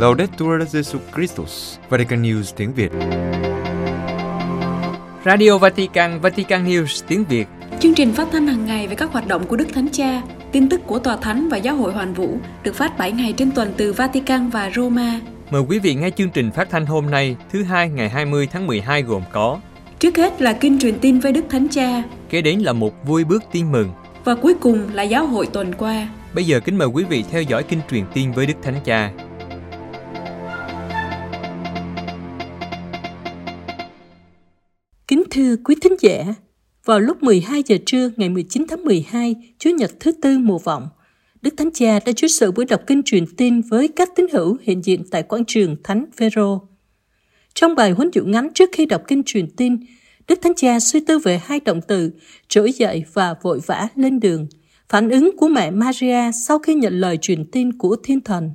Laudetur Jesu Christus. Vatican News tiếng Việt. Radio Vatican, Vatican News tiếng Việt. Chương trình phát thanh hàng ngày về các hoạt động của Đức Thánh Cha, tin tức của Tòa Thánh và Giáo hội Hoàn Vũ được phát 7 ngày trên tuần từ Vatican và Roma. Mời quý vị nghe chương trình phát thanh hôm nay, thứ Hai ngày 20 tháng 12 gồm có: trước hết là kinh truyền tin với Đức Thánh Cha, kế đến là một vui bước tin mừng, và cuối cùng là giáo hội tuần qua. Bây giờ kính mời quý vị theo dõi kinh truyền tin với Đức Thánh Cha. Kính thưa quý thính giả, vào lúc 12 giờ trưa ngày 19 tháng 12, Chủ nhật thứ Tư mùa vọng, Đức Thánh Cha đã chủ sự buổi đọc kinh truyền tin với các tín hữu hiện diện tại quảng trường Thánh Phaero. Trong bài huấn dụ ngắn trước khi đọc kinh truyền tin, Đức Thánh Cha suy tư về hai động từ trỗi dậy và vội vã lên đường, phản ứng của mẹ Maria sau khi nhận lời truyền tin của Thiên Thần.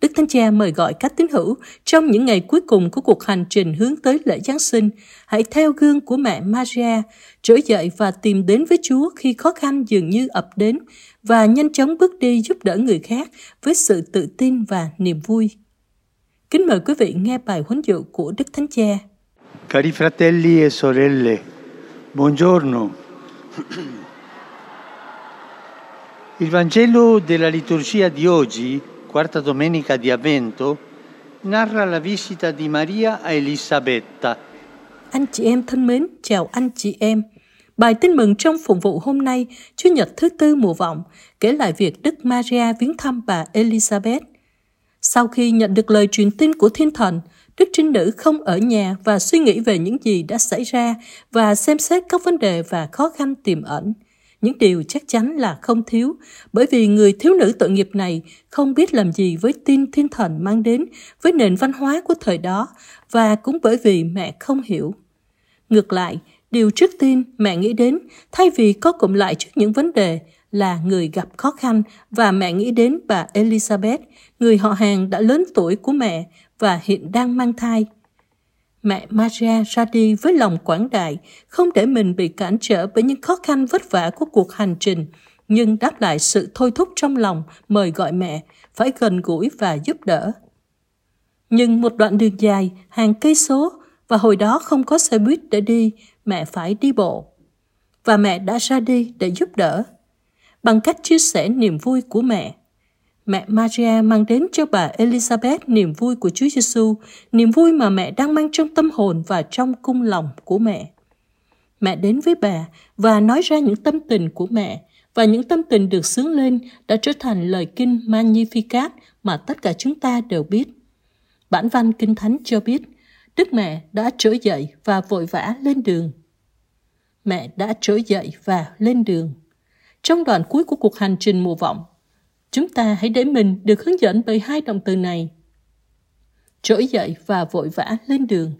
Đức Thánh Cha mời gọi các tín hữu trong những ngày cuối cùng của cuộc hành trình hướng tới lễ Giáng sinh, hãy theo gương của mẹ Maria, trỗi dậy và tìm đến với Chúa khi khó khăn dường như ập đến và nhanh chóng bước đi giúp đỡ người khác với sự tự tin và niềm vui. Kính mời quý vị nghe bài huấn dụ của Đức Thánh Cha. Cari fratelli e sorelle, buongiorno. Il Vangelo della liturgia di oggi, quarta domenica di Avvento, narra la visita di Maria a Elisabetta. Anh chị em thân mến, chào anh chị em. Bài tin mừng trong phụng vụ hôm nay, Chủ nhật thứ Tư mùa vọng, kể lại việc Đức Maria viếng thăm bà Elisabeth. Sau khi nhận được lời truyền tin của Thiên Thần, Đức Trinh Nữ không ở nhà và suy nghĩ về những gì đã xảy ra và xem xét các vấn đề và khó khăn tiềm ẩn. Những điều chắc chắn là không thiếu, bởi vì người thiếu nữ tội nghiệp này không biết làm gì với tin Thiên Thần mang đến với nền văn hóa của thời đó, và cũng bởi vì mẹ không hiểu. Ngược lại, điều trước tiên mẹ nghĩ đến, thay vì co cụm lại trước những vấn đề, là người gặp khó khăn, và mẹ nghĩ đến bà Elisabeth, người họ hàng đã lớn tuổi của mẹ và hiện đang mang thai. Mẹ Maria ra đi với lòng quảng đại, không để mình bị cản trở bởi những khó khăn vất vả của cuộc hành trình, nhưng đáp lại sự thôi thúc trong lòng mời gọi mẹ phải gần gũi và giúp đỡ. Nhưng một đoạn đường dài, hàng cây số, và hồi đó không có xe buýt để đi, mẹ phải đi bộ. Và mẹ đã ra đi để giúp đỡ, bằng cách chia sẻ niềm vui của mẹ. Mẹ Maria mang đến cho bà Elisabeth niềm vui của Chúa Giêsu, niềm vui mà mẹ đang mang trong tâm hồn và trong cung lòng của mẹ. Mẹ đến với bà và nói ra những tâm tình của mẹ, và những tâm tình được xướng lên đã trở thành lời kinh Magnificat mà tất cả chúng ta đều biết. Bản văn Kinh Thánh cho biết, Đức Mẹ đã trỗi dậy và vội vã lên đường. Mẹ đã trỗi dậy và lên đường. Trong đoạn cuối của cuộc hành trình mùa vọng, chúng ta hãy để mình được hướng dẫn bởi hai động từ này, trỗi dậy và vội vã lên đường.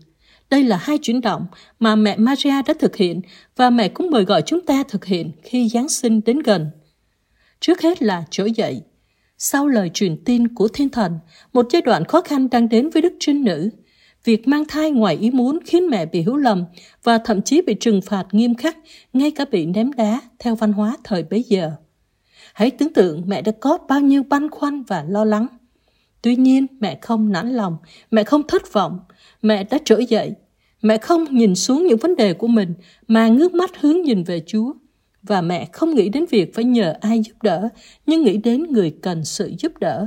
Đây là hai chuyển động mà mẹ Maria đã thực hiện, và mẹ cũng mời gọi chúng ta thực hiện khi Giáng sinh đến gần. Trước hết là trỗi dậy. Sau lời truyền tin của Thiên Thần, một giai đoạn khó khăn đang đến với Đức Trinh Nữ. Việc mang thai ngoài ý muốn khiến mẹ bị hiểu lầm và thậm chí bị trừng phạt nghiêm khắc, ngay cả bị ném đá theo văn hóa thời bấy giờ. Hãy tưởng tượng mẹ đã có bao nhiêu băn khoăn và lo lắng. Tuy nhiên, mẹ không nản lòng, mẹ không thất vọng, mẹ đã trỗi dậy. Mẹ không nhìn xuống những vấn đề của mình mà ngước mắt hướng nhìn về Chúa. Và mẹ không nghĩ đến việc phải nhờ ai giúp đỡ, nhưng nghĩ đến người cần sự giúp đỡ.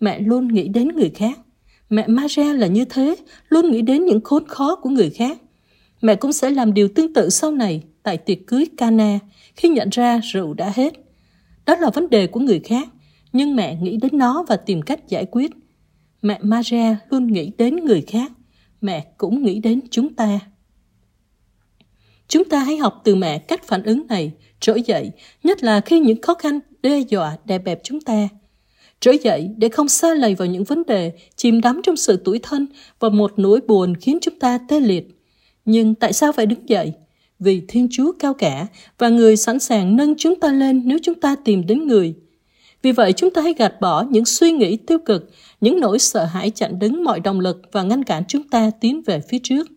Mẹ luôn nghĩ đến người khác. Mẹ Maria là như thế, luôn nghĩ đến những khốn khó của người khác. Mẹ cũng sẽ làm điều tương tự sau này tại tiệc cưới Cana, khi nhận ra rượu đã hết. Đó là vấn đề của người khác, nhưng mẹ nghĩ đến nó và tìm cách giải quyết. Mẹ Maria luôn nghĩ đến người khác, mẹ cũng nghĩ đến chúng ta. Chúng ta hãy học từ mẹ cách phản ứng này, trỗi dậy, nhất là khi những khó khăn đe dọa đè bẹp chúng ta. Trỗi dậy để không sa lầy vào những vấn đề, chìm đắm trong sự tủi thân và một nỗi buồn khiến chúng ta tê liệt. Nhưng tại sao phải đứng dậy? Vì Thiên Chúa cao cả và người sẵn sàng nâng chúng ta lên nếu chúng ta tìm đến người. Vì vậy chúng ta hãy gạt bỏ những suy nghĩ tiêu cực, những nỗi sợ hãi chặn đứng mọi động lực và ngăn cản chúng ta tiến về phía trước.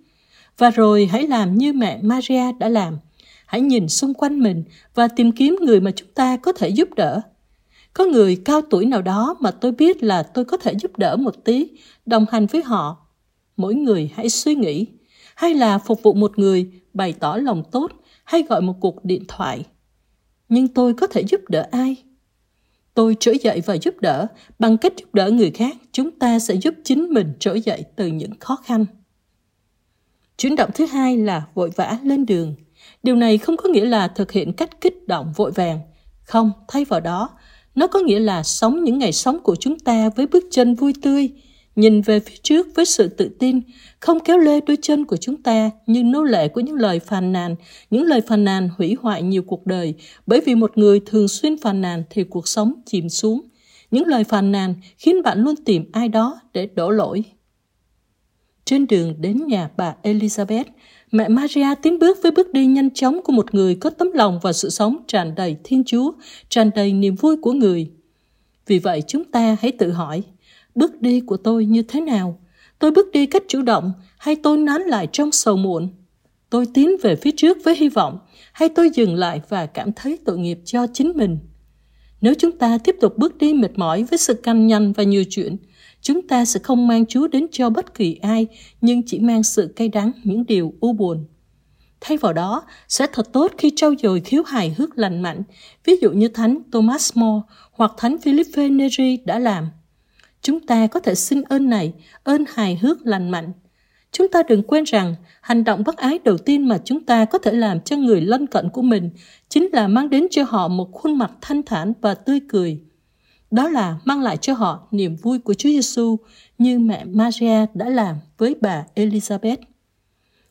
Và rồi hãy làm như mẹ Maria đã làm. Hãy nhìn xung quanh mình và tìm kiếm người mà chúng ta có thể giúp đỡ. Có người cao tuổi nào đó mà tôi biết là tôi có thể giúp đỡ một tí, đồng hành với họ. Mỗi người hãy suy nghĩ, hay là phục vụ một người, bày tỏ lòng tốt, hay gọi một cuộc điện thoại. Nhưng tôi có thể giúp đỡ ai? Tôi trỗi dậy và giúp đỡ. Bằng cách giúp đỡ người khác, chúng ta sẽ giúp chính mình trỗi dậy từ những khó khăn. Chuyển động thứ hai là vội vã lên đường. Điều này không có nghĩa là thực hiện cách kích động vội vàng. Không, thay vào đó, nó có nghĩa là sống những ngày sống của chúng ta với bước chân vui tươi, nhìn về phía trước với sự tự tin, không kéo lê đôi chân của chúng ta như nô lệ của những lời phàn nàn. Những lời phàn nàn hủy hoại nhiều cuộc đời, bởi vì một người thường xuyên phàn nàn thì cuộc sống chìm xuống. Những lời phàn nàn khiến bạn luôn tìm ai đó để đổ lỗi. Trên đường đến nhà bà Elisabeth, mẹ Maria tiến bước với bước đi nhanh chóng của một người có tấm lòng và sự sống tràn đầy Thiên Chúa, tràn đầy niềm vui của người. Vì vậy chúng ta hãy tự hỏi, bước đi của tôi như thế nào? Tôi bước đi cách chủ động hay tôi nán lại trong sầu muộn? Tôi tiến về phía trước với hy vọng hay tôi dừng lại và cảm thấy tội nghiệp cho chính mình? Nếu chúng ta tiếp tục bước đi mệt mỏi với sự cằn nhằn và nhiều chuyện, chúng ta sẽ không mang Chúa đến cho bất kỳ ai, nhưng chỉ mang sự cay đắng những điều u buồn. Thay vào đó, sẽ thật tốt khi trau dồi khiếu hài hước lành mạnh, ví dụ như Thánh Thomas More hoặc Thánh Philippe Neri đã làm. Chúng ta có thể xin ơn này, ơn hài hước lành mạnh. Chúng ta đừng quên rằng, hành động bác ái đầu tiên mà chúng ta có thể làm cho người lân cận của mình chính là mang đến cho họ một khuôn mặt thanh thản và tươi cười. Đó là mang lại cho họ niềm vui của Chúa Giêsu như mẹ Maria đã làm với bà Elisabeth.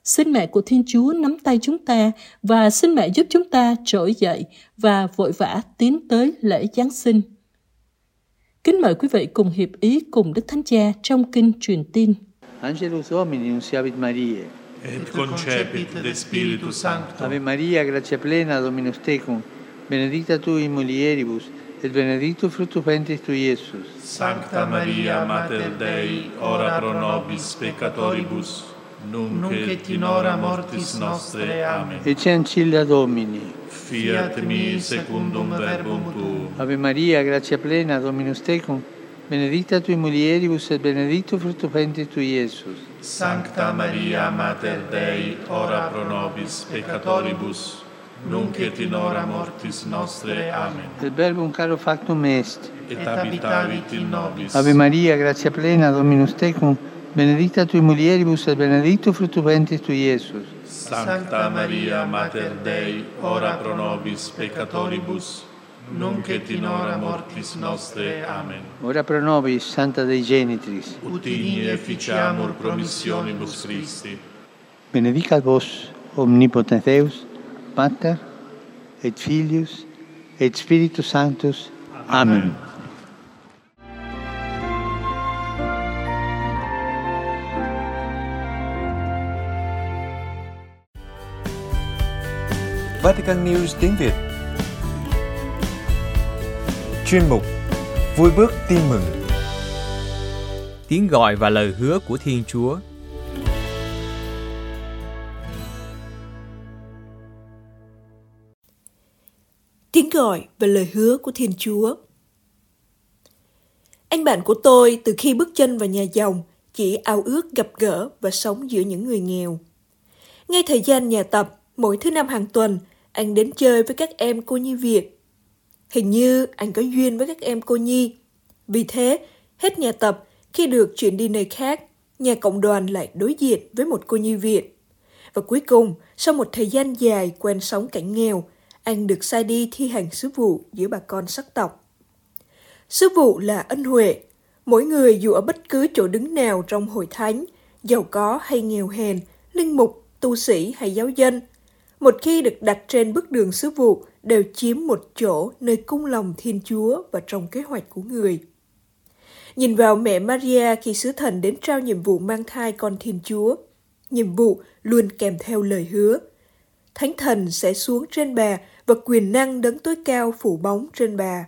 Xin mẹ của Thiên Chúa nắm tay chúng ta và xin mẹ giúp chúng ta trỗi dậy và vội vã tiến tới lễ Giáng sinh. Kính mời quý vị cùng hiệp ý cùng Đức Thánh Cha trong Kinh Truyền Tin. Angelus Hominis habet Mariae et concepit de Spiritu Sancto. Ave Maria, gratia plena, Dominus tecum, benedicta tu in mulieribus et benedictus fructus ventris tui, Iesus. Sancta Maria, Mater Dei, ora pro nobis peccatoribus, nunc et in hora mortis nostre. Amen. Ecce ancilla Domini. Fiat mi secundum verbum tuum. Ave Maria, gratia plena, Dominus tecum, benedicta tui mulieribus et benedictus fructus ventris tui, Iesus. Sancta Maria, Mater Dei, ora pro nobis peccatoribus, nunc et in hora mortis nostre. Amen. Et verbum caro factum est, et habitavit in nobis. Ave Maria, gratia plena, Dominus tecum, benedicta tui mulieribus et benedictus fructus ventris tui, Iesus. Sancta Maria, Mater Dei, ora pro nobis peccatoribus, nunc et in hora mortis nostre. Amen. Ora pro nobis, Santa Dei Genitris, ut in efficiamur promissionibus Christi. Benedicat vos, omnipotens Deus, Pater, et Filius, et Spiritus Sanctus. Amen. Vatican News tiếng Việt. Chuyên mục Vui bước tin mừng. Tiếng gọi và lời hứa của Thiên Chúa. Tiếng gọi và lời hứa của Thiên Chúa. Anh bạn của tôi từ khi bước chân vào nhà dòng chỉ ao ước gặp gỡ và sống giữa những người nghèo. Ngay thời gian nhà tập, mỗi thứ năm hàng tuần, anh đến chơi với các em cô nhi Việt. Hình như anh có duyên với các em cô nhi. Vì thế, hết nhà tập, khi được chuyển đi nơi khác, nhà cộng đoàn lại đối diện với một cô nhi Việt. Và cuối cùng, sau một thời gian dài quen sống cảnh nghèo, anh được sai đi thi hành sứ vụ giữa bà con sắc tộc. Sứ vụ là ân huệ. Mỗi người dù ở bất cứ chỗ đứng nào trong hội thánh, giàu có hay nghèo hèn, linh mục, tu sĩ hay giáo dân, một khi được đặt trên bước đường sứ vụ đều chiếm một chỗ nơi cung lòng Thiên Chúa và trong kế hoạch của người. Nhìn vào mẹ Maria khi sứ thần đến trao nhiệm vụ mang thai con Thiên Chúa, nhiệm vụ luôn kèm theo lời hứa. Thánh thần sẽ xuống trên bà và quyền năng đấng tối cao phủ bóng trên bà.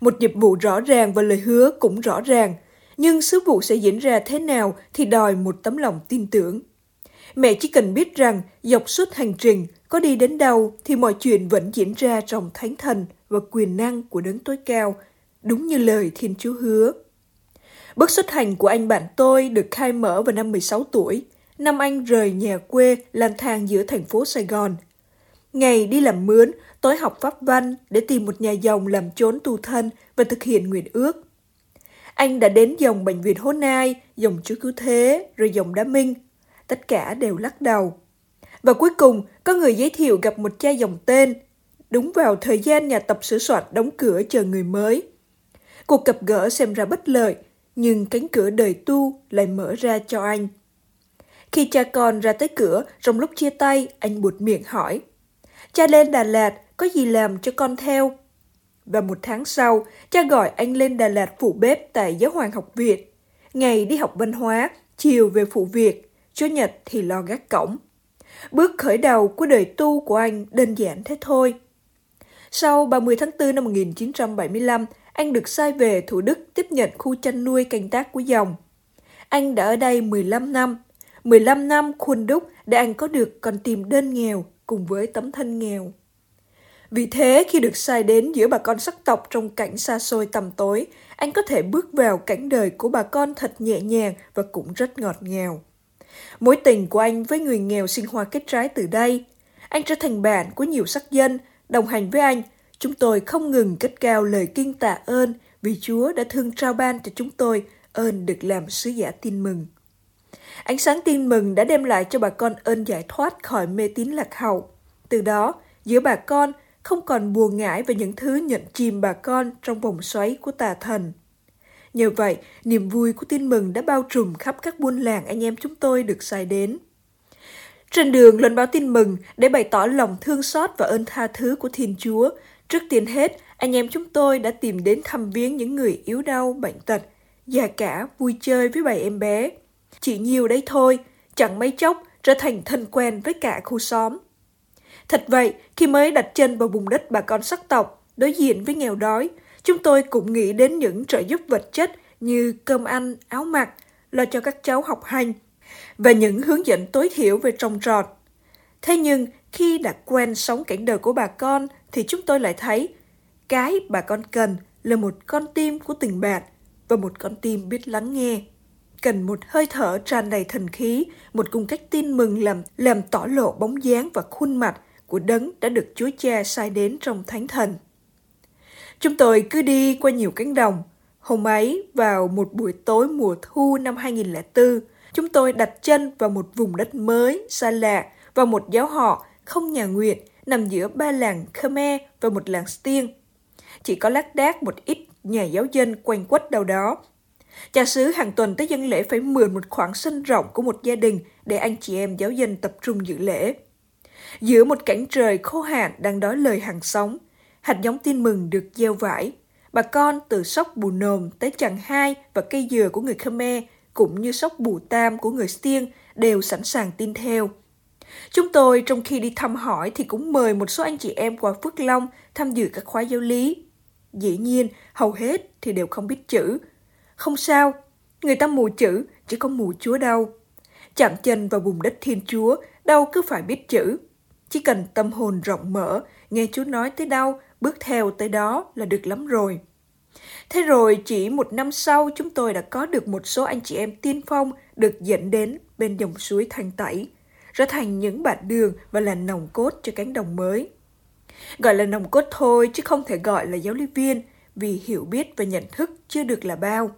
Một nhiệm vụ rõ ràng và lời hứa cũng rõ ràng, nhưng sứ vụ sẽ diễn ra thế nào thì đòi một tấm lòng tin tưởng. Mẹ chỉ cần biết rằng dọc suốt hành trình, có đi đến đâu thì mọi chuyện vẫn diễn ra trong thánh thần và quyền năng của Đấng Tối Cao, đúng như lời Thiên Chúa hứa. Bước xuất hành của anh bạn tôi được khai mở vào năm 16 tuổi, năm anh rời nhà quê lang thang giữa thành phố Sài Gòn. Ngày đi làm mướn, tối học pháp văn để tìm một nhà dòng làm chốn tu thân và thực hiện nguyện ước. Anh đã đến dòng bệnh viện Hố Nai, dòng Chúa Cứu Thế, rồi dòng Đá Minh. Tất cả đều lắc đầu. Và cuối cùng, có người giới thiệu gặp một cha dòng tên, đúng vào thời gian nhà tập sửa soạn đóng cửa chờ người mới. Cuộc gặp gỡ xem ra bất lợi, nhưng cánh cửa đời tu lại mở ra cho anh. Khi cha con ra tới cửa, trong lúc chia tay, anh buột miệng hỏi, cha lên Đà Lạt, có gì làm cho con theo? Và một tháng sau, cha gọi anh lên Đà Lạt phụ bếp tại Giáo hoàng học viện. Ngày đi học văn hóa, chiều về phụ việc, Chủ nhật thì lo gác cổng. Bước khởi đầu của đời tu của anh đơn giản thế thôi. Sau 30 tháng 4 năm 1975, anh được sai về Thủ Đức tiếp nhận khu chăn nuôi canh tác của dòng. Anh đã ở đây 15 năm. 15 năm khuôn đúc để anh có được con tim đơn nghèo cùng với tấm thân nghèo. Vì thế, khi được sai đến giữa bà con sắc tộc trong cảnh xa xôi tầm tối, anh có thể bước vào cảnh đời của bà con thật nhẹ nhàng và cũng rất ngọt ngào. Mối tình của anh với người nghèo sinh hoa kết trái từ đây. Anh trở thành bạn của nhiều sắc dân, đồng hành với anh. Chúng tôi không ngừng cất cao lời kinh tạ ơn vì Chúa đã thương trao ban cho chúng tôi ơn được làm sứ giả tin mừng. Ánh sáng tin mừng đã đem lại cho bà con ơn giải thoát khỏi mê tín lạc hậu. Từ đó, giữa bà con không còn buồn ngãi về những thứ nhận chìm bà con trong vòng xoáy của tà thần. Nhờ vậy, niềm vui của tin mừng đã bao trùm khắp các buôn làng anh em chúng tôi được sai đến. Trên đường loan báo tin mừng để bày tỏ lòng thương xót và ơn tha thứ của Thiên Chúa, trước tiên hết, anh em chúng tôi đã tìm đến thăm viếng những người yếu đau, bệnh tật, già cả vui chơi với bầy em bé. Chỉ nhiều đấy thôi, chẳng mấy chốc trở thành thân quen với cả khu xóm. Thật vậy, khi mới đặt chân vào vùng đất bà con sắc tộc, đối diện với nghèo đói, chúng tôi cũng nghĩ đến những trợ giúp vật chất như cơm ăn, áo mặc, lo cho các cháu học hành và những hướng dẫn tối thiểu về trồng trọt. Thế nhưng, khi đã quen sống cảnh đời của bà con thì chúng tôi lại thấy cái bà con cần là một con tim của tình bạn và một con tim biết lắng nghe. Cần một hơi thở tràn đầy thần khí, một cung cách tin mừng làm tỏ lộ bóng dáng và khuôn mặt của Đấng đã được Chúa Cha sai đến trong Thánh Thần. Chúng tôi cứ đi qua nhiều cánh đồng. Hôm ấy, vào một buổi tối mùa thu năm 2004, chúng tôi đặt chân vào một vùng đất mới, xa lạ, vào một giáo họ không nhà nguyện, nằm giữa ba làng Khmer và một làng Stiêng. Chỉ có lác đác một ít nhà giáo dân quanh quất đâu đó. Cha xứ hàng tuần tới dân lễ phải mượn một khoảng sân rộng của một gia đình để anh chị em giáo dân tập trung dự lễ. Giữa một cảnh trời khô hạn đang đói lời hàng xóm, hạt giống tin mừng được gieo vải. Bà con từ sóc Bù Nồm tới Chằng Hai và cây dừa của người Khmer cũng như sóc Bù Tam của người Stiêng đều sẵn sàng tin theo. Chúng tôi trong khi đi thăm hỏi thì cũng mời một số anh chị em qua Phước Long tham dự các khóa giáo lý. Dĩ nhiên, hầu hết thì đều không biết chữ. Không sao, người ta mù chữ, chứ không mù Chúa đâu. Chạm chân vào vùng đất Thiên Chúa, đâu cứ phải biết chữ. Chỉ cần tâm hồn rộng mở, nghe Chúa nói tới đâu, bước theo tới đó là được lắm rồi. Thế rồi chỉ một năm sau, chúng tôi đã có được một số anh chị em tiên phong được dẫn đến bên dòng suối Thanh Tẩy, trở thành những bạn đường và là nòng cốt cho cánh đồng mới. Gọi là nòng cốt thôi, chứ không thể gọi là giáo lý viên, vì hiểu biết và nhận thức chưa được là bao.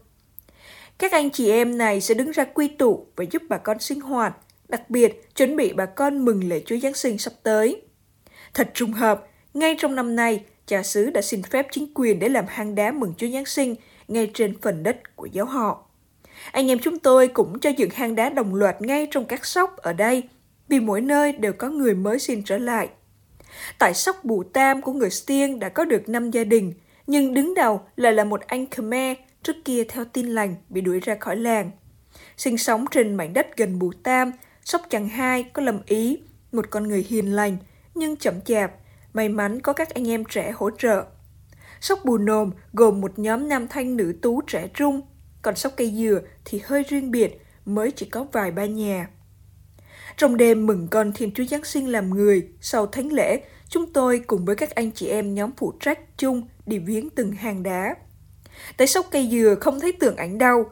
Các anh chị em này sẽ đứng ra quy tụ và giúp bà con sinh hoạt, đặc biệt chuẩn bị bà con mừng lễ Chúa Giáng sinh sắp tới. Thật trùng hợp, ngay trong năm nay, cha xứ đã xin phép chính quyền để làm hang đá mừng Chúa Giáng sinh ngay trên phần đất của giáo họ. Anh em chúng tôi cũng cho dựng hang đá đồng loạt ngay trong các xóc ở đây, vì mỗi nơi đều có người mới xin trở lại. Tại xóc Bù Tam của người Stiêng đã có được 5 gia đình, nhưng đứng đầu lại là một anh Khmer trước kia theo tin lành bị đuổi ra khỏi làng. Sinh sống trên mảnh đất gần Bù Tam, sóc Chằng Hai có Lâm Ý, một con người hiền lành nhưng chậm chạp, may mắn có các anh em trẻ hỗ trợ. Sóc Bù Nồm gồm một nhóm nam thanh nữ tú trẻ trung, còn sóc Cây Dừa thì hơi riêng biệt, mới chỉ có vài ba nhà. Trong đêm mừng con Thiên Chúa Giáng sinh làm người, sau thánh lễ, chúng tôi cùng với các anh chị em nhóm phụ trách chung đi viếng từng hang đá. Tại sóc cây dừa không thấy tượng ảnh đâu.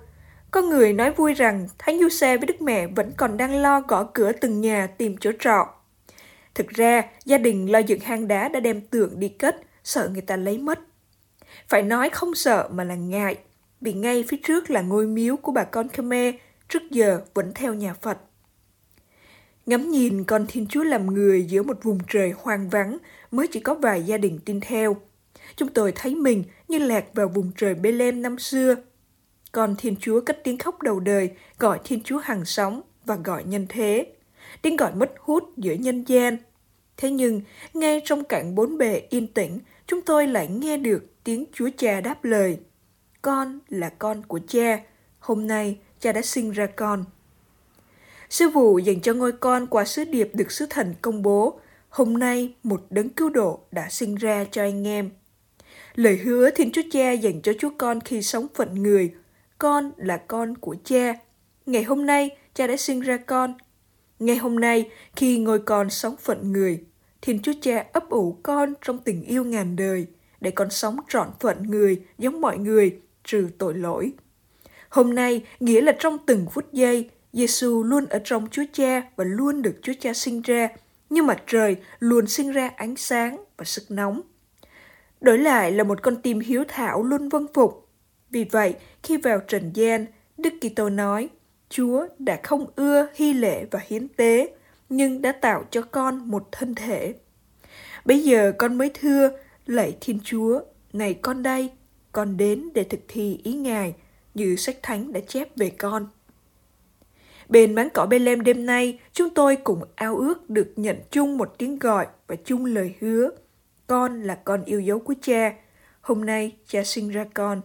Có người nói vui rằng Thánh Giuse với Đức Mẹ vẫn còn đang lo gõ cửa từng nhà tìm chỗ trọ. Thực ra, gia đình lo dựng hang đá đã đem tượng đi cất, sợ người ta lấy mất. Phải nói không sợ mà là ngại, vì ngay phía trước là ngôi miếu của bà con Khmer, trước giờ vẫn theo nhà Phật. Ngắm nhìn con Thiên Chúa làm người giữa một vùng trời hoang vắng mới chỉ có vài gia đình tin theo. Chúng tôi thấy mình như lạc vào vùng trời Bethlehem năm xưa. Con Thiên Chúa cất tiếng khóc đầu đời, gọi Thiên Chúa hàng xóm và gọi nhân thế. Tiếng gọi mất hút giữa nhân gian. Thế nhưng, ngay trong cảng bốn bề yên tĩnh, chúng tôi lại nghe được tiếng Chúa Cha đáp lời. Con là con của Cha. Hôm nay, Cha đã sinh ra con. Sứ vụ dành cho ngôi con qua sứ điệp được sứ thần công bố. Hôm nay, một đấng cứu độ đã sinh ra cho anh em. Lời hứa Thiên Chúa Cha dành cho Chúa Con khi sống phận người. Con là con của Cha. Ngày hôm nay, Cha đã sinh ra con. Ngày hôm nay, khi ngôi con sống phận người, Thiên Chúa Cha ấp ủ con trong tình yêu ngàn đời, để con sống trọn phận người, giống mọi người, trừ tội lỗi. Hôm nay, nghĩa là trong từng phút giây, Giê-xu luôn ở trong Chúa Cha và luôn được Chúa Cha sinh ra, như mặt trời luôn sinh ra ánh sáng và sức nóng. Đổi lại là một con tim hiếu thảo luôn vâng phục. Vì vậy, khi vào trần gian, Đức Kitô nói, Chúa đã không ưa hy lễ và hiến tế, nhưng đã tạo cho con một thân thể. Bây giờ con mới thưa, lạy Thiên Chúa, này con đây, con đến để thực thi ý Ngài, như sách Thánh đã chép về con. Bên máng cỏ Bethlehem đêm nay, chúng tôi cùng ao ước được nhận chung một tiếng gọi và chung lời hứa. Con là con yêu dấu của Cha. Hôm nay, Cha sinh ra con.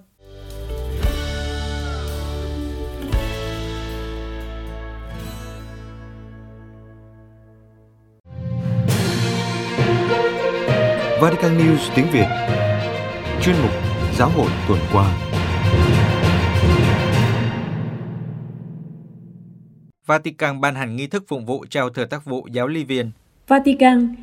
Vatican News tiếng Việt. Chuyên mục Giáo hội tuần qua. Vatican ban hành nghi thức phụng vụ trao thừa tác vụ giáo lý viên. Vatican.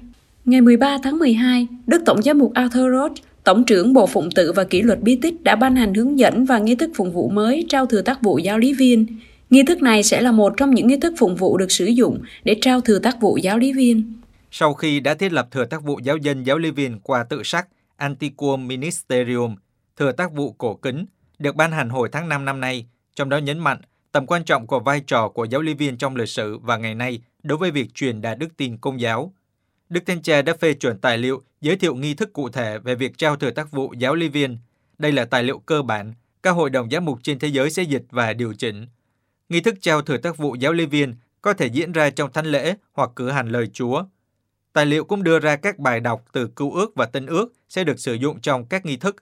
Ngày 13 tháng 12, Đức Tổng giám mục Arthur Roth, Tổng trưởng Bộ Phụng tự và Kỷ luật Bí tích đã ban hành hướng dẫn và nghi thức phụng vụ mới trao thừa tác vụ giáo lý viên. Nghi thức này sẽ là một trong những nghi thức phụng vụ được sử dụng để trao thừa tác vụ giáo lý viên. Sau khi đã thiết lập thừa tác vụ giáo dân giáo lý viên qua tự sắc Antiquum Ministerium, thừa tác vụ cổ kính, được ban hành hồi tháng 5 năm nay, trong đó nhấn mạnh tầm quan trọng của vai trò của giáo lý viên trong lịch sử và ngày nay đối với việc truyền đạt đức tin Công giáo. Đức Thánh Cha đã phê chuẩn tài liệu giới thiệu nghi thức cụ thể về việc trao thừa tác vụ giáo lý viên. Đây là tài liệu cơ bản, các hội đồng giám mục trên thế giới sẽ dịch và điều chỉnh. Nghi thức trao thừa tác vụ giáo lý viên có thể diễn ra trong thánh lễ hoặc cử hành lời Chúa. Tài liệu cũng đưa ra các bài đọc từ Cựu ước và Tân ước sẽ được sử dụng trong các nghi thức.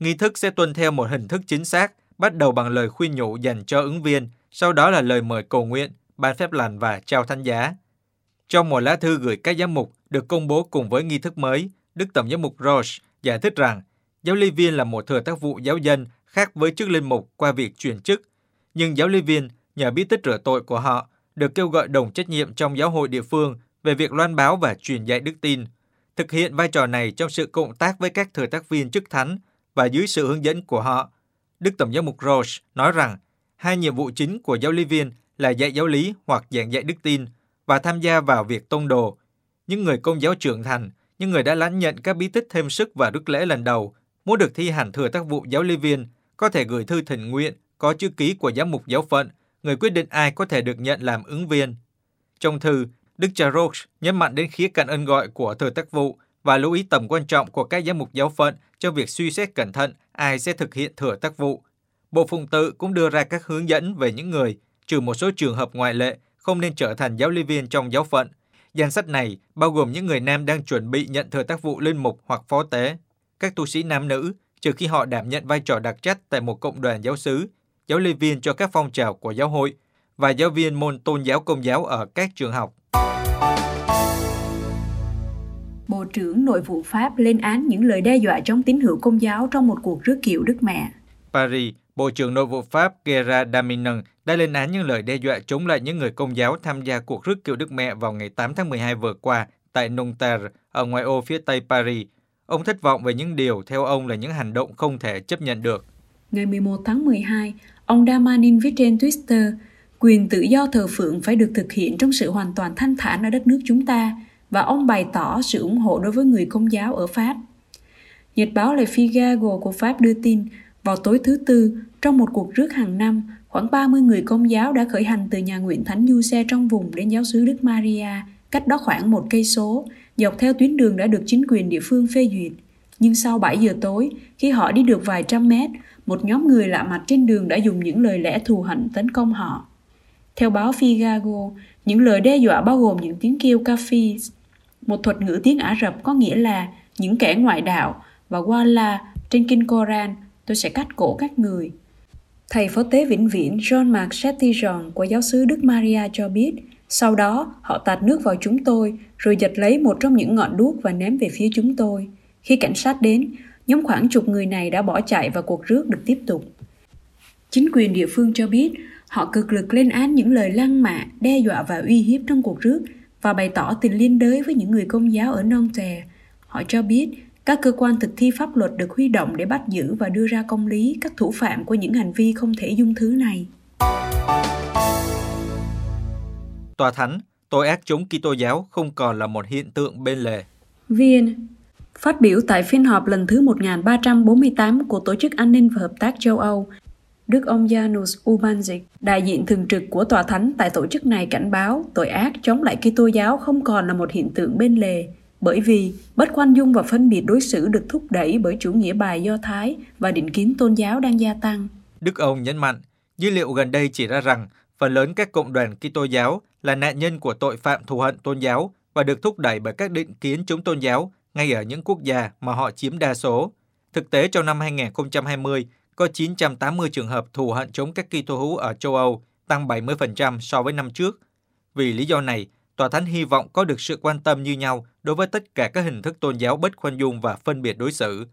Nghi thức sẽ tuân theo một hình thức chính xác, bắt đầu bằng lời khuyên nhủ dành cho ứng viên, sau đó là lời mời cầu nguyện, ban phép lành và trao thánh giá. Trong một lá thư gửi các giám mục được công bố cùng với nghi thức mới, Đức Tổng giám mục Roche giải thích rằng giáo lý viên là một thừa tác vụ giáo dân khác với chức linh mục qua việc chuyển chức, nhưng giáo lý viên nhờ bí tích rửa tội của họ được kêu gọi đồng trách nhiệm trong giáo hội địa phương về việc loan báo và truyền dạy đức tin, thực hiện vai trò này trong sự cộng tác với các thừa tác viên chức thánh và dưới sự hướng dẫn của họ. Đức Tổng giám mục Roche nói rằng hai nhiệm vụ chính của giáo lý viên là dạy giáo lý hoặc giảng dạy đức tin và tham gia vào việc tông đồ. Những người Công giáo trưởng thành, những người đã lãnh nhận các bí tích thêm sức và đức lễ lần đầu, muốn được thi hành thừa tác vụ giáo lý viên, có thể gửi thư thỉnh nguyện có chữ ký của giám mục giáo phận, người quyết định ai có thể được nhận làm ứng viên. Trong thư, Đức cha Roche nhấn mạnh đến khía cạnh ân gọi của thừa tác vụ và lưu ý tầm quan trọng của các giám mục giáo phận trong việc suy xét cẩn thận ai sẽ thực hiện thừa tác vụ. Bộ Phụng tự cũng đưa ra các hướng dẫn về những người, trừ một số trường hợp ngoại lệ, không nên trở thành giáo lý viên trong giáo phận. Danh sách này bao gồm những người nam đang chuẩn bị nhận thừa tác vụ linh mục hoặc phó tế, các tu sĩ nam nữ, trừ khi họ đảm nhận vai trò đặc trách tại một cộng đoàn giáo xứ, giáo lý viên cho các phong trào của giáo hội và giáo viên môn tôn giáo Công giáo ở các trường học. Bộ trưởng Nội vụ Pháp lên án những lời đe dọa chống tín hữu Công giáo trong một cuộc rước kiệu Đức Mẹ. Paris, Bộ trưởng Nội vụ Pháp Gérald Darmanin đã lên án những lời đe dọa chống lại những người Công giáo tham gia cuộc rước kiệu Đức Mẹ vào ngày 8 tháng 12 vừa qua tại Nontel, ở ngoại ô phía Tây Paris. Ông thất vọng về những điều theo ông là những hành động không thể chấp nhận được. Ngày 11 tháng 12, ông Darmanin viết trên Twitter, quyền tự do thờ phượng phải được thực hiện trong sự hoàn toàn thanh thản ở đất nước chúng ta, và ông bày tỏ sự ủng hộ đối với người Công giáo ở Pháp. Nhật báo Le Figaro của Pháp đưa tin, vào tối thứ Tư, trong một cuộc rước hàng năm, khoảng 30 người Công giáo đã khởi hành từ nhà nguyện Thánh Du Xe trong vùng đến giáo xứ Đức Maria, cách đó khoảng 1 cây số, dọc theo tuyến đường đã được chính quyền địa phương phê duyệt. Nhưng sau 7 giờ tối, khi họ đi được vài trăm mét, một nhóm người lạ mặt trên đường đã dùng những lời lẽ thù hận tấn công họ. Theo báo Figaro, những lời đe dọa bao gồm những tiếng kêu kafir, một thuật ngữ tiếng Ả Rập có nghĩa là những kẻ ngoại đạo, và Wallah, trên kinh Koran, tôi sẽ cắt cổ các người. Thầy phó tế vĩnh viễn Jean-Marc Sétiçon của giáo xứ Đức Maria cho biết, sau đó họ tạt nước vào chúng tôi, rồi giật lấy một trong những ngọn đuốc và ném về phía chúng tôi. Khi cảnh sát đến, nhóm khoảng chục người này đã bỏ chạy và cuộc rước được tiếp tục. Chính quyền địa phương cho biết, họ cực lực lên án những lời lăng mạ, đe dọa và uy hiếp trong cuộc rước và bày tỏ tình liên đới với những người Công giáo ở Nanterre. Họ cho biết, các cơ quan thực thi pháp luật được huy động để bắt giữ và đưa ra công lý các thủ phạm của những hành vi không thể dung thứ này. Tòa Thánh, tội ác chống Kitô giáo không còn là một hiện tượng bên lề. Viên phát biểu tại phiên họp lần thứ 1348 của Tổ chức An ninh và Hợp tác châu Âu, Đức ông Janusz Urbańczyk, đại diện thường trực của Tòa Thánh tại tổ chức này cảnh báo tội ác chống lại Kitô giáo không còn là một hiện tượng bên lề, bởi vì bất khoan dung và phân biệt đối xử được thúc đẩy bởi chủ nghĩa bài Do Thái và định kiến tôn giáo đang gia tăng. Đức ông nhấn mạnh, dữ liệu gần đây chỉ ra rằng phần lớn các cộng đoàn Kitô giáo là nạn nhân của tội phạm thù hận tôn giáo và được thúc đẩy bởi các định kiến chống tôn giáo ngay ở những quốc gia mà họ chiếm đa số. Thực tế, trong năm 2020, có 980 trường hợp thù hận chống các Kitô hữu ở châu Âu, tăng 70% so với năm trước. Vì lý do này, Tòa Thánh hy vọng có được sự quan tâm như nhau đối với tất cả các hình thức tôn giáo bất khoan dung và phân biệt đối xử.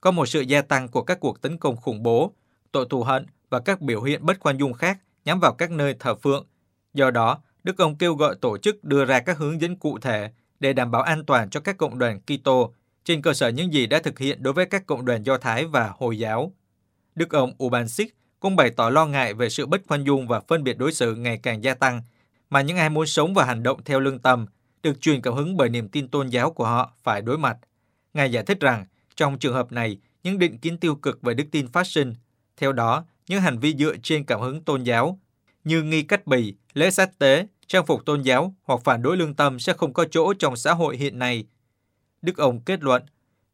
Có một sự gia tăng của các cuộc tấn công khủng bố, tội thù hận và các biểu hiện bất khoan dung khác nhắm vào các nơi thờ phượng. Do đó, Đức ông kêu gọi tổ chức đưa ra các hướng dẫn cụ thể để đảm bảo an toàn cho các cộng đoàn Kitô trên cơ sở những gì đã thực hiện đối với các cộng đoàn Do Thái và Hồi giáo. Đức ông Urbańczyk cũng bày tỏ lo ngại về sự bất khoan dung và phân biệt đối xử ngày càng gia tăng, mà những ai muốn sống và hành động theo lương tâm, được truyền cảm hứng bởi niềm tin tôn giáo của họ phải đối mặt. Ngài giải thích rằng, trong trường hợp này, những định kiến tiêu cực về đức tin phát sinh. Theo đó, những hành vi dựa trên cảm hứng tôn giáo, như nghi cắt bì, lễ sát tế, trang phục tôn giáo hoặc phản đối lương tâm sẽ không có chỗ trong xã hội hiện nay. Đức ông kết luận,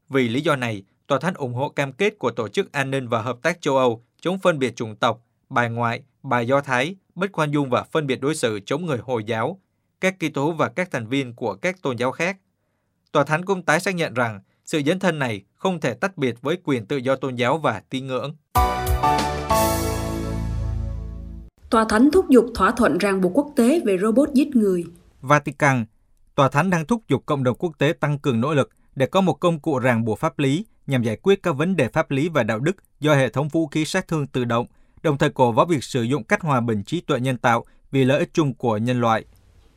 vì lý do này, Tòa Thánh ủng hộ cam kết của Tổ chức An ninh và Hợp tác châu Âu chống phân biệt chủng tộc, bài ngoại, bài Do Thái, bất khoan dung và phân biệt đối xử chống người Hồi giáo, các Kitô hữu và các thành viên của các tôn giáo khác. Tòa Thánh cũng tái xác nhận rằng sự dấn thân này không thể tách biệt với quyền tự do tôn giáo và tín ngưỡng. Tòa Thánh thúc giục thỏa thuận ràng buộc quốc tế về robot giết người. Vatican, Tòa Thánh đang thúc giục cộng đồng quốc tế tăng cường nỗ lực để có một công cụ ràng buộc pháp lý nhằm giải quyết các vấn đề pháp lý và đạo đức do hệ thống vũ khí sát thương tự động, đồng thời cổ võ việc sử dụng cách hòa bình trí tuệ nhân tạo vì lợi ích chung của nhân loại.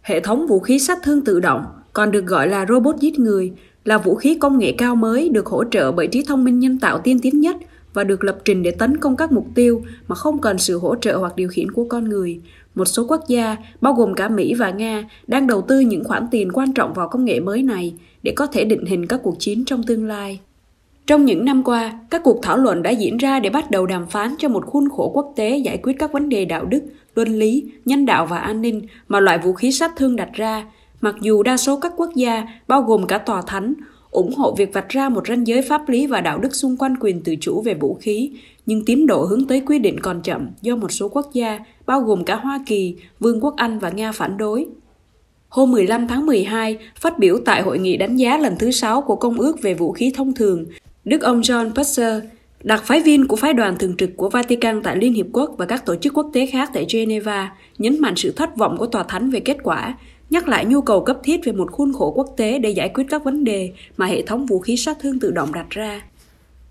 Hệ thống vũ khí sát thương tự động, còn được gọi là robot giết người, là vũ khí công nghệ cao mới được hỗ trợ bởi trí thông minh nhân tạo tiên tiến nhất và được lập trình để tấn công các mục tiêu mà không cần sự hỗ trợ hoặc điều khiển của con người. Một số quốc gia, bao gồm cả Mỹ và Nga, đang đầu tư những khoản tiền quan trọng vào công nghệ mới này để có thể định hình các cuộc chiến trong tương lai. Trong những năm qua, các cuộc thảo luận đã diễn ra để bắt đầu đàm phán cho một khuôn khổ quốc tế giải quyết các vấn đề đạo đức, luân lý, nhân đạo và an ninh mà loại vũ khí sát thương đặt ra, mặc dù đa số các quốc gia, bao gồm cả Tòa Thánh, ủng hộ việc vạch ra một ranh giới pháp lý và đạo đức xung quanh quyền tự chủ về vũ khí, nhưng tiến độ hướng tới quy định còn chậm do một số quốc gia, bao gồm cả Hoa Kỳ, Vương quốc Anh và Nga phản đối. Hôm 15 tháng 12, phát biểu tại hội nghị đánh giá lần thứ 6 của Công ước về vũ khí thông thường, Đức ông John Passer, đặc phái viên của phái đoàn thường trực của Vatican tại Liên Hiệp Quốc và các tổ chức quốc tế khác tại Geneva, nhấn mạnh sự thất vọng của Tòa Thánh về kết quả, nhắc lại nhu cầu cấp thiết về một khuôn khổ quốc tế để giải quyết các vấn đề mà hệ thống vũ khí sát thương tự động đặt ra.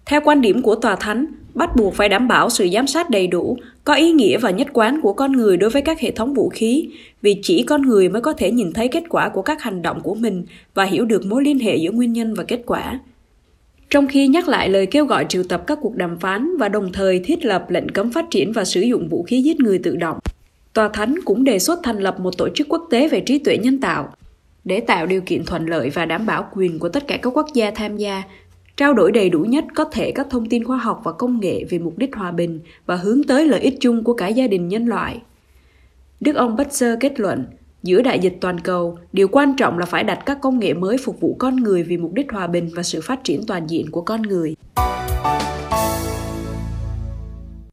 Theo quan điểm của Tòa Thánh, bắt buộc phải đảm bảo sự giám sát đầy đủ, có ý nghĩa và nhất quán của con người đối với các hệ thống vũ khí, vì chỉ con người mới có thể nhìn thấy kết quả của các hành động của mình và hiểu được mối liên hệ giữa nguyên nhân và kết quả. Trong khi nhắc lại lời kêu gọi triệu tập các cuộc đàm phán và đồng thời thiết lập lệnh cấm phát triển và sử dụng vũ khí giết người tự động, Tòa Thánh cũng đề xuất thành lập một tổ chức quốc tế về trí tuệ nhân tạo để tạo điều kiện thuận lợi và đảm bảo quyền của tất cả các quốc gia tham gia, trao đổi đầy đủ nhất có thể các thông tin khoa học và công nghệ vì mục đích hòa bình và hướng tới lợi ích chung của cả gia đình nhân loại. Đức ông Passer kết luận, giữa đại dịch toàn cầu, điều quan trọng là phải đặt các công nghệ mới phục vụ con người vì mục đích hòa bình và sự phát triển toàn diện của con người.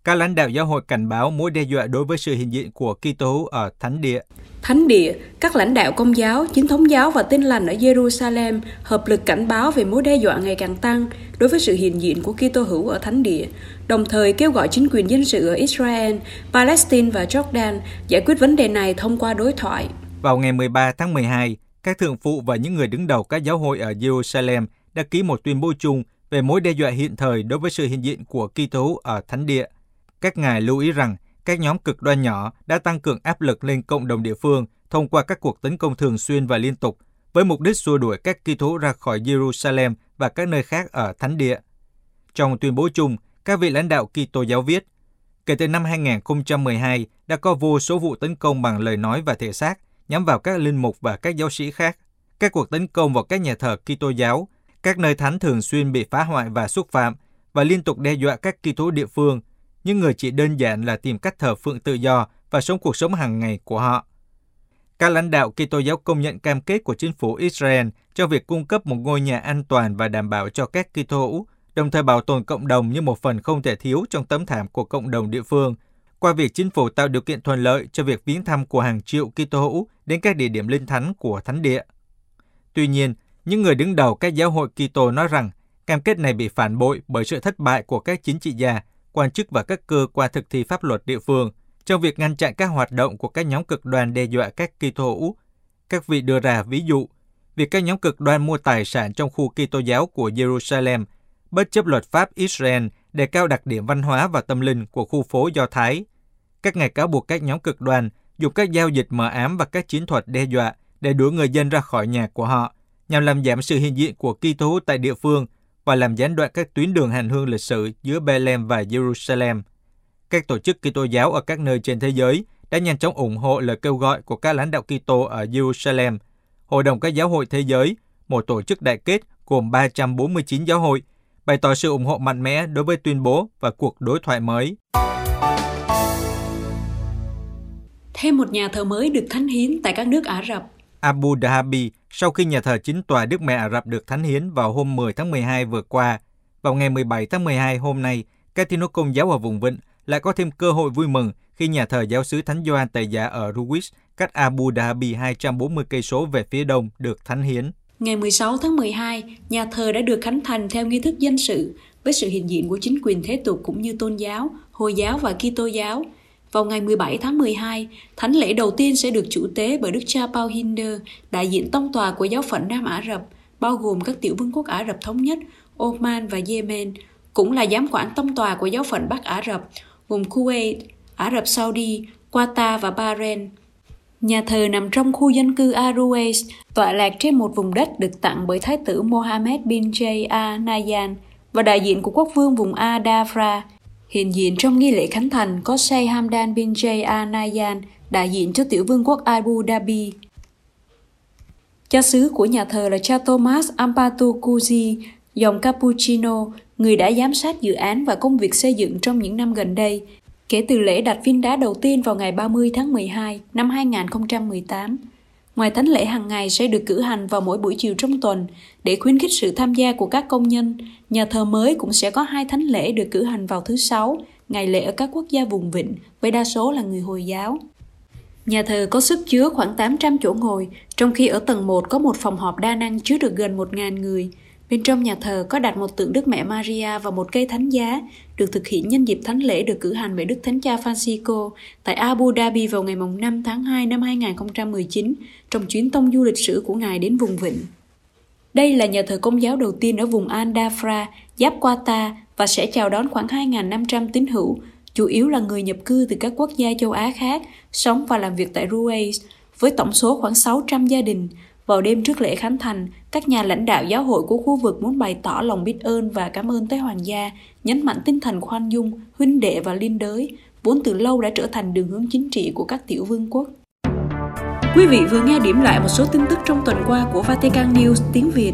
Các lãnh đạo giáo hội cảnh báo mối đe dọa đối với sự hiện diện của Kitô ở Thánh Địa. Thánh Địa, các lãnh đạo Công giáo, Chính thống giáo và Tin lành ở Jerusalem hợp lực cảnh báo về mối đe dọa ngày càng tăng đối với sự hiện diện của Kitô hữu ở Thánh Địa, đồng thời kêu gọi chính quyền dân sự ở Israel, Palestine và Jordan giải quyết vấn đề này thông qua đối thoại. Vào ngày 13 tháng 12, các thượng phụ và những người đứng đầu các giáo hội ở Jerusalem đã ký một tuyên bố chung về mối đe dọa hiện thời đối với sự hiện diện của Kitô ở Thánh Địa. Các ngài lưu ý rằng các nhóm cực đoan nhỏ đã tăng cường áp lực lên cộng đồng địa phương thông qua các cuộc tấn công thường xuyên và liên tục với mục đích xua đuổi các Kitô ra khỏi Jerusalem và các nơi khác ở Thánh Địa. Trong tuyên bố chung, các vị lãnh đạo Kitô giáo viết, kể từ năm 2012 đã có vô số vụ tấn công bằng lời nói và thể xác nhắm vào các linh mục và các giáo sĩ khác. Các cuộc tấn công vào các nhà thờ Kitô giáo, các nơi thánh thường xuyên bị phá hoại và xúc phạm và liên tục đe dọa các Kitô địa phương, những người chỉ đơn giản là tìm cách thờ phượng tự do và sống cuộc sống hàng ngày của họ. Các lãnh đạo Kitô giáo công nhận cam kết của chính phủ Israel cho việc cung cấp một ngôi nhà an toàn và đảm bảo cho các Kitô hữu, đồng thời bảo tồn cộng đồng như một phần không thể thiếu trong tấm thảm của cộng đồng địa phương, qua việc chính phủ tạo điều kiện thuận lợi cho việc viếng thăm của hàng triệu Kitô hữu đến các địa điểm linh thánh của Thánh Địa. Tuy nhiên, những người đứng đầu các giáo hội Kitô nói rằng cam kết này bị phản bội bởi sự thất bại của các chính trị gia, quan chức và các cơ quan thực thi pháp luật địa phương trong việc ngăn chặn các hoạt động của các nhóm cực đoan đe dọa các Kitô hữu. Các vị đưa ra ví dụ, việc các nhóm cực đoan mua tài sản trong khu Kitô giáo của Jerusalem, bất chấp luật pháp Israel đề cao đặc điểm văn hóa và tâm linh của khu phố Do Thái. Các ngài cáo buộc các nhóm cực đoan dùng các giao dịch mờ ám và các chiến thuật đe dọa để đuổi người dân ra khỏi nhà của họ, nhằm làm giảm sự hiện diện của Kitô hữu tại địa phương và làm gián đoạn các tuyến đường hành hương lịch sử giữa Bethlehem và Jerusalem. Các tổ chức Kitô giáo ở các nơi trên thế giới đã nhanh chóng ủng hộ lời kêu gọi của các lãnh đạo Kitô ở Jerusalem. Hội đồng các giáo hội thế giới, một tổ chức đại kết gồm 349 giáo hội, bày tỏ sự ủng hộ mạnh mẽ đối với tuyên bố và cuộc đối thoại mới. Thêm một nhà thờ mới được thánh hiến tại các nước Ả Rập. Abu Dhabi, sau khi nhà thờ chính tòa Đức Mẹ Ả Rập được thánh hiến vào hôm 10 tháng 12 vừa qua, vào ngày 17 tháng 12 hôm nay, các tín hữu Công giáo ở vùng Vịnh lại có thêm cơ hội vui mừng khi nhà thờ giáo xứ Thánh Gioan Tẩy Giả ở Ruwais, cách Abu Dhabi 240 cây số về phía đông được thánh hiến. Ngày 16 tháng 12, nhà thờ đã được khánh thành theo nghi thức dân sự với sự hiện diện của chính quyền thế tục cũng như tôn giáo, Hồi giáo và Kitô giáo. Vào ngày 17 tháng 12, thánh lễ đầu tiên sẽ được chủ tế bởi Đức cha Paul Hinder, đại diện tông tòa của giáo phận Nam Ả Rập, bao gồm các tiểu vương quốc Ả Rập Thống Nhất, Oman và Yemen, cũng là giám quản tông tòa của giáo phận Bắc Ả Rập, gồm Kuwait, Ả Rập Saudi, Qatar và Bahrain. Nhà thờ nằm trong khu dân cư Al Ruwais, tọa lạc trên một vùng đất được tặng bởi Thái tử Mohamed Bin J.R. Nayyan và đại diện của quốc vương vùng Al-Dafra. Hiện diện trong nghi lễ khánh thành có Sheikh Hamdan Bin J.R. Nayyan, đại diện cho tiểu vương quốc Abu Dhabi. Cha xứ của nhà thờ là cha Thomas Ampatu Kuzi, dòng Cappuccino, người đã giám sát dự án và công việc xây dựng trong những năm gần đây, kể từ lễ đặt viên đá đầu tiên vào ngày 30 tháng 12 năm 2018. Ngoài thánh lễ hàng ngày sẽ được cử hành vào mỗi buổi chiều trong tuần để khuyến khích sự tham gia của các công nhân, nhà thờ mới cũng sẽ có hai thánh lễ được cử hành vào thứ Sáu, ngày lễ ở các quốc gia vùng Vịnh, với đa số là người Hồi giáo. Nhà thờ có sức chứa khoảng 800 chỗ ngồi, trong khi ở tầng 1 có một phòng họp đa năng chứa được gần 1.000 người. Bên trong nhà thờ có đặt một tượng Đức Mẹ Maria và một cây thánh giá, được thực hiện nhân dịp thánh lễ được cử hành bởi Đức Thánh Cha Francisco tại Abu Dhabi vào ngày 5 tháng 2 năm 2019 trong chuyến tông du lịch sử của ngài đến vùng Vịnh. Đây là nhà thờ Công giáo đầu tiên ở vùng Al-Dafra, giáp Qatar và sẽ chào đón khoảng 2.500 tín hữu, chủ yếu là người nhập cư từ các quốc gia châu Á khác, sống và làm việc tại Ruwais, với tổng số khoảng 600 gia đình. Vào đêm trước lễ khánh thành, các nhà lãnh đạo giáo hội của khu vực muốn bày tỏ lòng biết ơn và cảm ơn tới hoàng gia, nhấn mạnh tinh thần khoan dung, huynh đệ và liên đới, vốn từ lâu đã trở thành đường hướng chính trị của các tiểu vương quốc. Quý vị vừa nghe điểm lại một số tin tức trong tuần qua của Vatican News tiếng Việt.